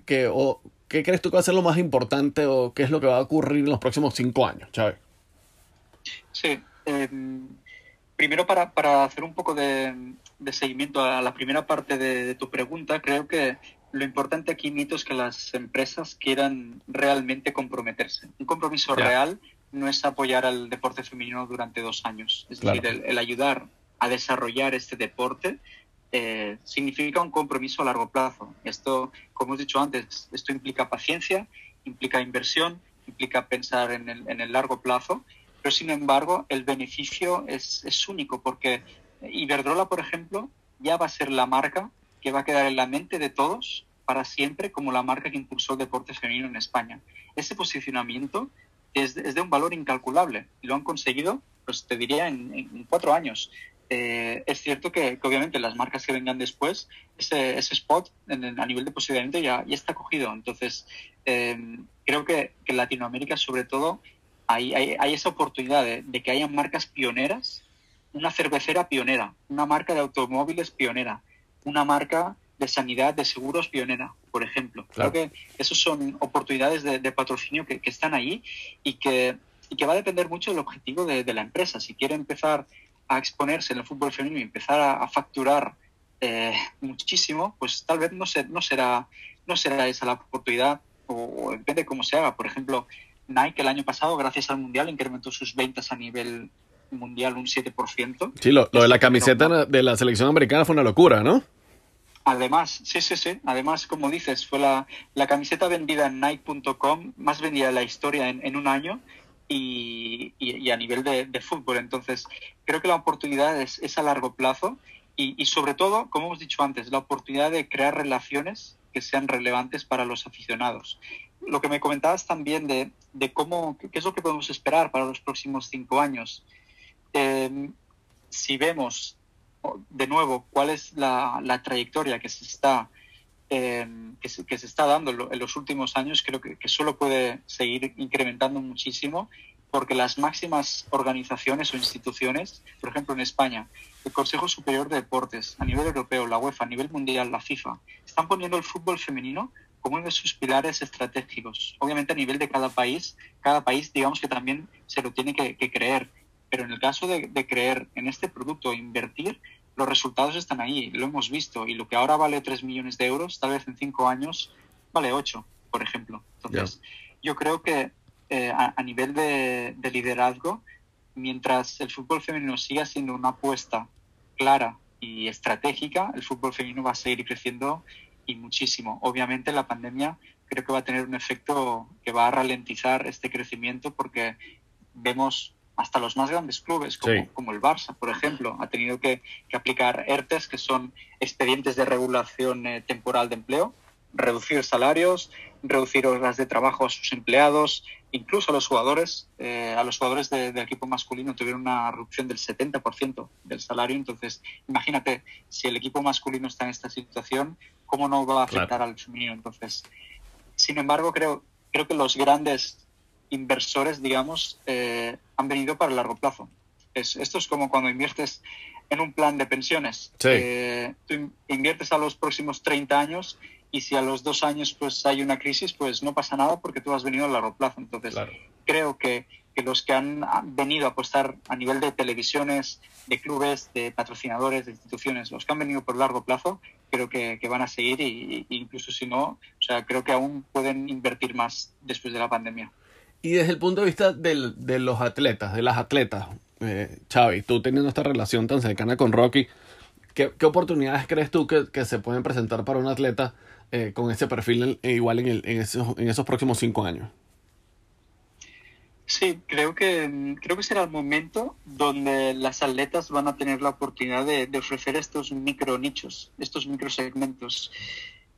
crees tú que va a ser lo más importante o qué es lo que va a ocurrir en los próximos 5 años, Xavi? Sí. Primero, para hacer un poco de seguimiento a la primera parte de tu pregunta, creo que lo importante aquí, Nito, es que las empresas quieran realmente comprometerse. Un compromiso real no es apoyar al deporte femenino durante 2 años. Es decir, el ayudar a desarrollar este deporte significa un compromiso a largo plazo. Esto, como he dicho antes, esto implica paciencia, implica inversión, implica pensar en el largo plazo, pero sin embargo el beneficio es único, porque Iberdrola, por ejemplo, ya va a ser la marca que va a quedar en la mente de todos para siempre como la marca que impulsó el deporte femenino en España. Ese posicionamiento es de un valor incalculable y lo han conseguido, pues te diría, en 4 años. Es cierto que obviamente las marcas que vengan después, ese spot a nivel de posicionamiento ya está cogido. Entonces, creo que en Latinoamérica, sobre todo, hay esa oportunidad de que haya marcas pioneras, una cervecera pionera, una marca de automóviles pionera, una marca de sanidad, de seguros pionera, por ejemplo. Claro. Creo que esas son oportunidades de patrocinio que están ahí y que va a depender mucho del objetivo de la empresa. Si quiere empezar a exponerse en el fútbol femenino y empezar a facturar muchísimo, pues tal vez no será esa la oportunidad, o depende de cómo se haga. Por ejemplo, Nike el año pasado, gracias al Mundial, incrementó sus ventas a nivel mundial un 7%. Sí, lo de la camiseta de la selección americana fue una locura, ¿no? Además, sí. Además, como dices, fue la camiseta vendida en Nike.com, más vendida de la historia en un año y a nivel de fútbol. Entonces, creo que la oportunidad es a largo plazo y sobre todo, como hemos dicho antes, la oportunidad de crear relaciones que sean relevantes para los aficionados. Lo que me comentabas también de cómo, qué es lo que podemos esperar para los próximos 5 años. Si vemos de nuevo cuál es la trayectoria que se está dando en los últimos años, creo que solo puede seguir incrementando muchísimo, porque las máximas organizaciones o instituciones, por ejemplo en España, el Consejo Superior de Deportes, a nivel europeo, la UEFA, a nivel mundial, la FIFA, están poniendo el fútbol femenino como uno de sus pilares estratégicos. Obviamente a nivel de cada país digamos que también se lo tiene que creer, pero en el caso de creer en este producto e invertir, los resultados están ahí, lo hemos visto, y lo que ahora vale 3 millones de euros, tal vez en 5 años vale 8, por ejemplo. Entonces, yo creo que a nivel de liderazgo, mientras el fútbol femenino siga siendo una apuesta clara y estratégica, el fútbol femenino va a seguir creciendo y muchísimo. Obviamente la pandemia creo que va a tener un efecto que va a ralentizar este crecimiento, porque vemos hasta los más grandes clubes, como el Barça, por ejemplo, ha tenido que aplicar ERTEs, que son expedientes de regulación temporal de empleo, reducir salarios, reducir horas de trabajo a sus empleados, incluso a los jugadores. Del equipo masculino tuvieron una reducción del 70% del salario. Entonces, imagínate, si el equipo masculino está en esta situación, ¿cómo no va a afectar al femenino? Entonces, sin embargo, creo que los grandes inversores, digamos, han venido para el largo plazo. Esto es como cuando inviertes en un plan de pensiones. Sí. Tú inviertes a los próximos 30 años y si a los 2 años pues hay una crisis, pues no pasa nada porque tú has venido a largo plazo. Entonces, creo que los que han venido a apostar a nivel de televisiones, de clubes, de patrocinadores, de instituciones, los que han venido por largo plazo, creo que van a seguir y incluso si no, o sea, creo que aún pueden invertir más después de la pandemia. Y desde el punto de vista de los atletas, de las atletas, Xavi, tú teniendo esta relación tan cercana con Rocky, ¿qué oportunidades crees tú que se pueden presentar para un atleta con ese perfil igual en esos próximos 5 años? Sí, creo que será el momento donde las atletas van a tener la oportunidad de ofrecer estos micro nichos, estos micro segmentos.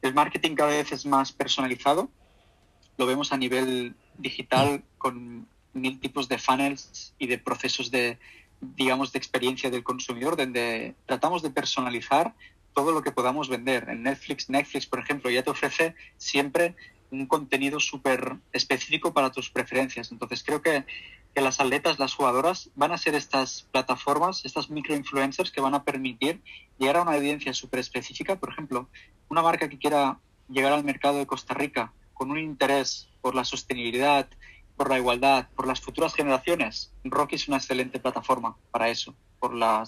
El marketing cada vez es más personalizado, lo vemos a nivel digital con 1000 tipos de funnels y de procesos de experiencia del consumidor, donde tratamos de personalizar todo lo que podamos vender. En Netflix, por ejemplo, ya te ofrece siempre un contenido súper específico para tus preferencias. Entonces, creo que las atletas, las jugadoras, van a ser estas plataformas, estas microinfluencers que van a permitir llegar a una audiencia súper específica. Por ejemplo, una marca que quiera llegar al mercado de Costa Rica con un interés por la sostenibilidad, por la igualdad, por las futuras generaciones, Rocky es una excelente plataforma para eso, por la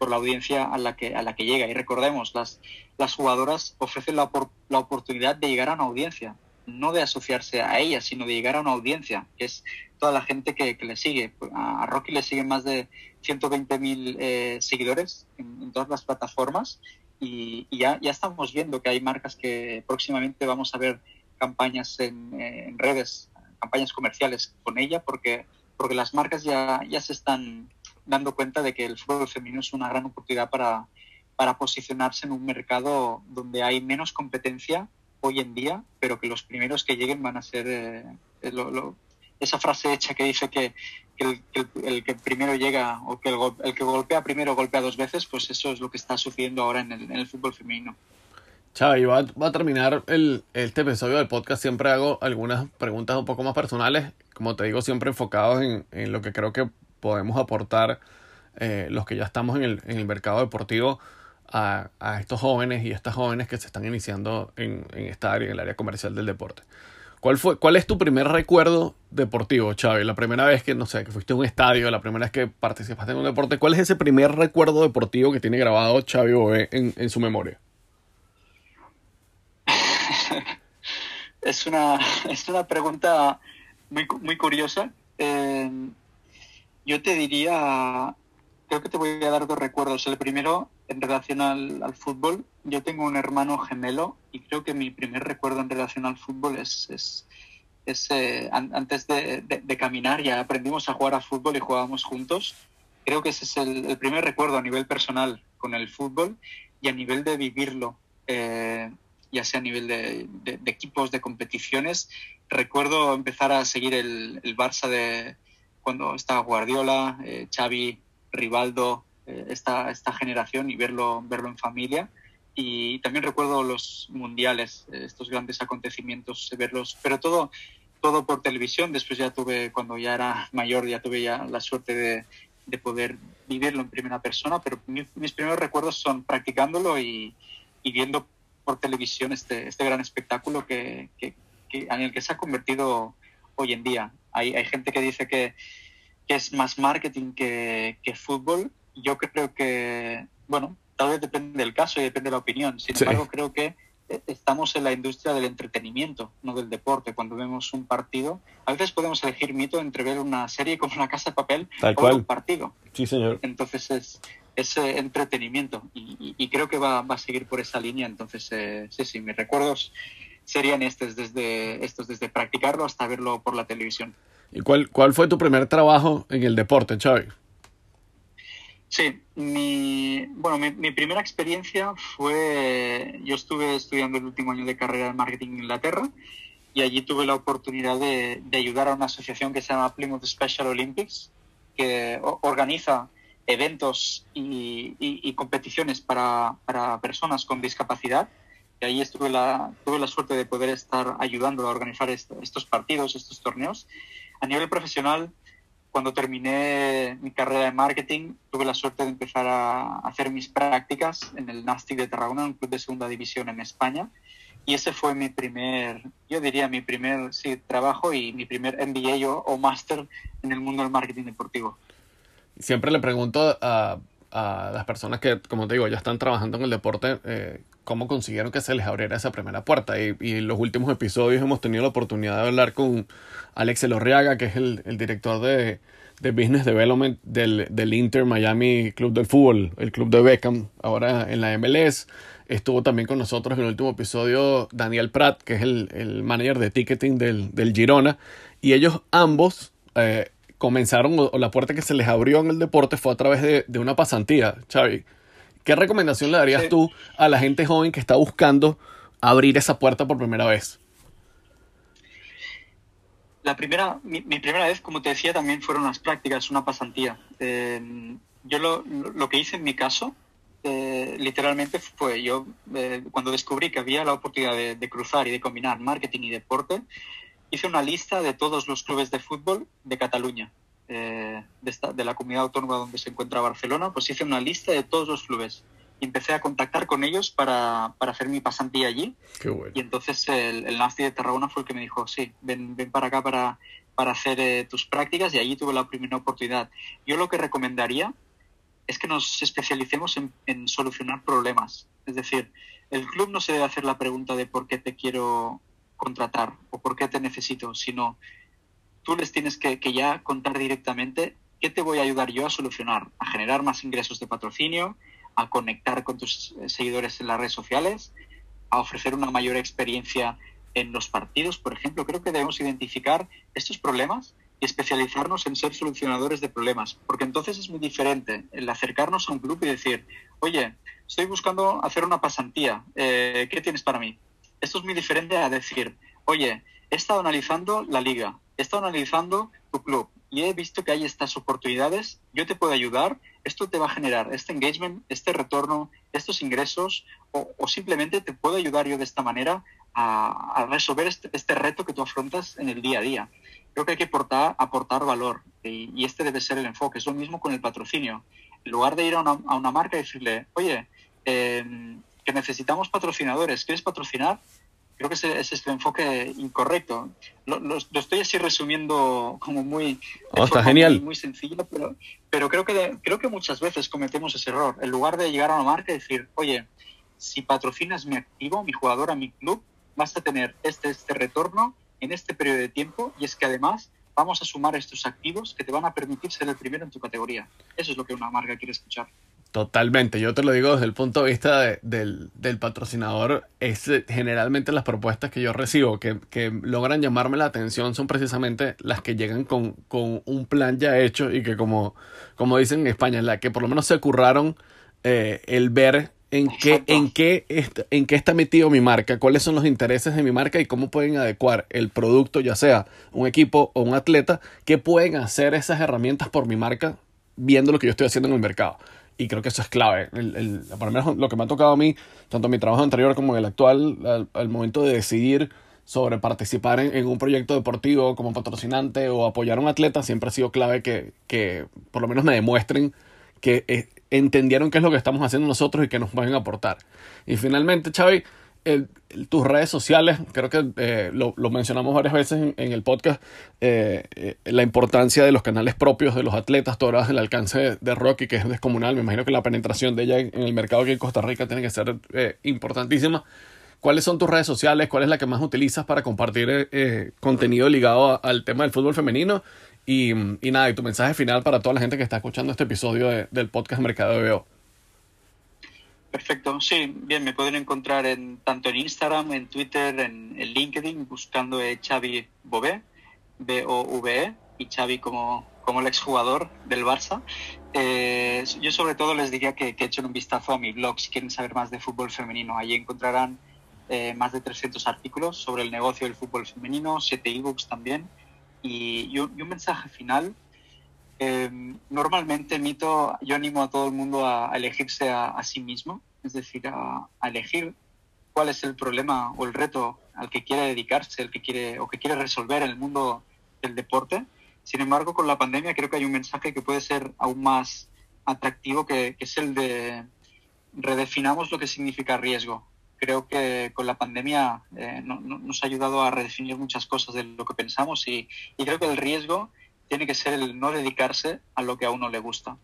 audiencia a la que llega. Y recordemos, las jugadoras ofrecen la oportunidad de llegar a una audiencia, no de asociarse a ellas, sino de llegar a una audiencia, que es toda la gente que le sigue. A Rocky le siguen más de 120.000 seguidores en todas las plataformas y ya estamos viendo que hay marcas que próximamente vamos a ver campañas en redes, campañas comerciales con ella, porque las marcas ya se están dando cuenta de que el fútbol femenino es una gran oportunidad para posicionarse en un mercado donde hay menos competencia hoy en día, pero que los primeros que lleguen van a ser esa frase hecha que dice que el que primero llega o que el que golpea primero golpea 2 veces, pues eso es lo que está sucediendo ahora en el fútbol femenino. Xavi, va a terminar este episodio del podcast. Siempre hago algunas preguntas un poco más personales, como te digo, siempre enfocados en lo que creo que podemos aportar los que ya estamos en el mercado deportivo a estos jóvenes y estas jóvenes que se están iniciando en esta área, en el área comercial del deporte. ¿Cuál es tu primer recuerdo deportivo, Xavi? La primera vez que, no sé, que fuiste a un estadio, la primera vez que participaste en un deporte, ¿cuál es ese primer recuerdo deportivo que tiene grabado Xavi Bobé en su memoria? Es una pregunta muy, muy curiosa. Yo te diría creo que te voy a dar dos recuerdos. El primero, en relación al fútbol. Yo tengo un hermano gemelo y creo que mi primer recuerdo en relación al fútbol es antes de caminar. Ya aprendimos a jugar a fútbol y jugábamos juntos. Creo que ese es el primer recuerdo a nivel personal con el fútbol y a nivel de vivirlo, ya sea a nivel de equipos, de competiciones. Recuerdo empezar a seguir el Barça de cuando estaba Guardiola, Xavi, Rivaldo, esta generación, y verlo en familia. Y también recuerdo los mundiales, estos grandes acontecimientos, verlos, pero todo por televisión. Después ya tuve, cuando ya era mayor, ya tuve ya la suerte de poder vivirlo en primera persona, pero mis primeros recuerdos son practicándolo y viendo por televisión este gran espectáculo que en el que se ha convertido hoy en día. Hay gente que dice que es más marketing que fútbol. Yo creo que, bueno, tal vez depende del caso y depende de la opinión. Sin embargo, creo que estamos en la industria del entretenimiento, no del deporte. Cuando vemos un partido, a veces podemos elegir mito entre ver una serie como La Casa de Papel o un partido. Sí, señor. Entonces es entretenimiento y creo que va a seguir por esa línea. Entonces, sí, mis recuerdos serían desde practicarlo hasta verlo por la televisión. ¿Y cuál fue tu primer trabajo en el deporte, Xavi? Sí, mi primera experiencia fue... Yo estuve estudiando el último año de carrera de marketing en Inglaterra y allí tuve la oportunidad de ayudar a una asociación que se llama Plymouth Special Olympics, que organiza eventos y competiciones para personas con discapacidad. Y ahí tuve la suerte de poder estar ayudando a organizar estos partidos, estos torneos. A nivel profesional, cuando terminé mi carrera de marketing, tuve la suerte de empezar a hacer mis prácticas en el Nástic de Tarragona, un club de segunda división en España. Y ese fue mi primer trabajo y mi primer MBA o máster en el mundo del marketing deportivo. Siempre le pregunto a las personas que, como te digo, ya están trabajando en el deporte, cómo consiguieron que se les abriera esa primera puerta. Y en los últimos episodios hemos tenido la oportunidad de hablar con Alex Elorriaga, que es el director de Business Development del Inter Miami Club del Fútbol, el club de Beckham, ahora en la MLS. Estuvo también con nosotros en el último episodio Daniel Prat, que es el manager de ticketing del Girona. Y ellos ambos... comenzaron, o la puerta que se les abrió en el deporte fue a través de una pasantía. Xavi, ¿qué recomendación le darías tú a la gente joven que está buscando abrir esa puerta por primera vez? Mi primera vez, como te decía, también fueron las prácticas, una pasantía. Yo lo que hice en mi caso, literalmente fue yo, cuando descubrí que había la oportunidad de cruzar y de combinar marketing y deporte, hice una lista de todos los clubes de fútbol de Cataluña, de la comunidad autónoma donde se encuentra Barcelona. Pues hice una lista de todos los clubes. Empecé a contactar con ellos para hacer mi pasantía allí. Qué bueno. Y entonces el Nástic de Tarragona fue el que me dijo, sí, ven para acá para hacer tus prácticas, y allí tuve la primera oportunidad. Yo lo que recomendaría es que nos especialicemos en solucionar problemas. Es decir, el club no se debe hacer la pregunta de por qué te quiero contratar o por qué te necesito, sino tú les tienes que ya contar directamente qué te voy a ayudar yo a solucionar, a generar más ingresos de patrocinio, a conectar con tus seguidores en las redes sociales, a ofrecer una mayor experiencia en los partidos, por ejemplo. Creo que debemos identificar estos problemas y especializarnos en ser solucionadores de problemas, porque entonces es muy diferente el acercarnos a un club y decir, oye, estoy buscando hacer una pasantía, ¿qué tienes para mí? Esto es muy diferente a decir, oye, he estado analizando la liga, he estado analizando tu club y he visto que hay estas oportunidades, yo te puedo ayudar, esto te va a generar este engagement, este retorno, estos ingresos, o simplemente te puedo ayudar yo de esta manera a resolver este reto que tú afrontas en el día a día. Creo que hay que aportar valor, y este debe ser el enfoque. Es lo mismo con el patrocinio. En lugar de ir a una marca y decirle, oye, que necesitamos patrocinadores, ¿quieres patrocinar? Creo que es este enfoque incorrecto. Lo estoy así resumiendo como muy... está genial. Muy sencillo, pero creo que muchas veces cometemos ese error. En lugar de llegar a una marca y decir, oye, si patrocinas mi activo, mi jugadora, mi club, vas a tener este retorno en este periodo de tiempo, y es que además... vamos a sumar estos activos que te van a permitir ser el primero en tu categoría. Eso es lo que una marca quiere escuchar. Totalmente, yo te lo digo desde el punto de vista del patrocinador. Es generalmente las propuestas que yo recibo que logran llamarme la atención son precisamente las que llegan con un plan ya hecho y que como dicen en España, la que por lo menos se curraron el ver en qué está metido mi marca, cuáles son los intereses de mi marca y cómo pueden adecuar el producto, ya sea un equipo o un atleta, qué pueden hacer esas herramientas por mi marca viendo lo que yo estoy haciendo en el mercado. Y creo que eso es clave. Por lo menos lo que me ha tocado a mí, tanto en mi trabajo anterior como en el actual, al momento de decidir sobre participar en un proyecto deportivo como patrocinante o apoyar a un atleta, siempre ha sido clave que por lo menos me demuestren que entendieron qué es lo que estamos haciendo nosotros y qué nos van a aportar. Y finalmente, Xavi, tus redes sociales, creo que lo mencionamos varias veces en el podcast, la importancia de los canales propios de los atletas, todo el alcance de Rocky, que es descomunal. Me imagino que la penetración de ella en el mercado aquí en Costa Rica tiene que ser importantísima. ¿Cuáles son tus redes sociales? ¿Cuál es la que más utilizas para compartir contenido ligado al tema del fútbol femenino? Y nada, y tu mensaje final para toda la gente que está escuchando este episodio del podcast Mercado de BO. Perfecto, sí, bien, me pueden encontrar tanto en Instagram, en Twitter, en LinkedIn, buscando Xavi Bobé, B-O-V-E, y Xavi como el exjugador del Barça. Yo sobre todo les diría que echen un vistazo a mi blog si quieren saber más de fútbol femenino. Allí encontrarán más de 300 artículos sobre el negocio del fútbol femenino, 7 ebooks también, y un mensaje final. Normalmente, yo animo a todo el mundo a elegirse a sí mismo, es decir, a elegir cuál es el problema o el reto al que quiere dedicarse, que quiere resolver en el mundo del deporte. Sin embargo, con la pandemia creo que hay un mensaje que puede ser aún más atractivo, que es el de redefinamos lo que significa riesgo. Creo que con la pandemia nos ha ayudado a redefinir muchas cosas de lo que pensamos y creo que el riesgo tiene que ser el no dedicarse a lo que a uno le gusta,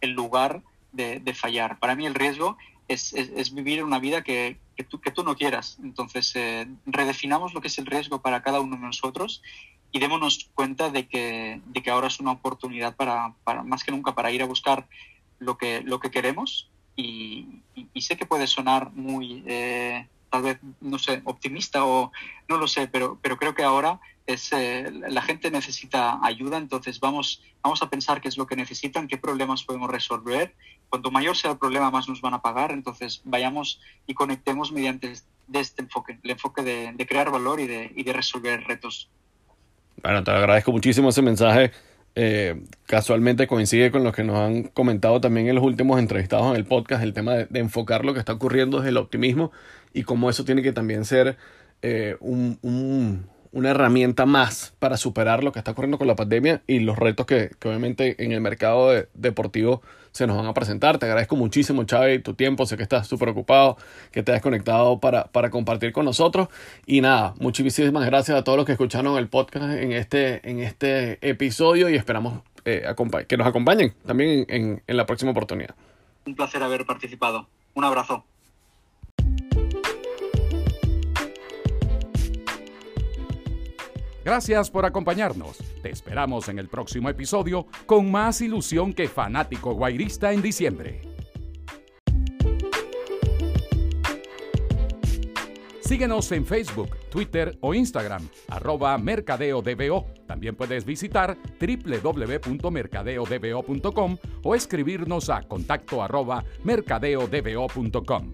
en lugar de fallar. Para mí el riesgo es vivir una vida que tú no quieras. Entonces, redefinamos lo que es el riesgo para cada uno de nosotros y démonos cuenta de que ahora es una oportunidad para más que nunca para ir a buscar lo que queremos. Y sé que puede sonar muy, tal vez, no sé, optimista o no lo sé, pero creo que ahora la gente necesita ayuda, entonces vamos a pensar qué es lo que necesitan, qué problemas podemos resolver. Cuanto mayor sea el problema, más nos van a pagar, entonces vayamos y conectemos mediante este enfoque, el enfoque de crear valor y de resolver retos. Bueno, te agradezco muchísimo ese mensaje. Casualmente coincide con lo que nos han comentado también en los últimos entrevistados en el podcast, el tema de enfocar lo que está ocurriendo desde el optimismo y cómo eso tiene que también ser una herramienta más para superar lo que está ocurriendo con la pandemia y los retos que obviamente en el mercado deportivo se nos van a presentar. Te agradezco muchísimo, Xavi, tu tiempo. Sé que estás súper ocupado, que te has conectado para compartir con nosotros. Y nada, muchísimas gracias a todos los que escucharon el podcast en este episodio y esperamos que nos acompañen también en la próxima oportunidad. Un placer haber participado. Un abrazo. Gracias por acompañarnos. Te esperamos en el próximo episodio con más ilusión que fanático guairista en diciembre. Síguenos en Facebook, Twitter o Instagram, @mercadeodbo. También puedes visitar www.mercadeodbo.com o escribirnos a contacto@mercadeodbo.com.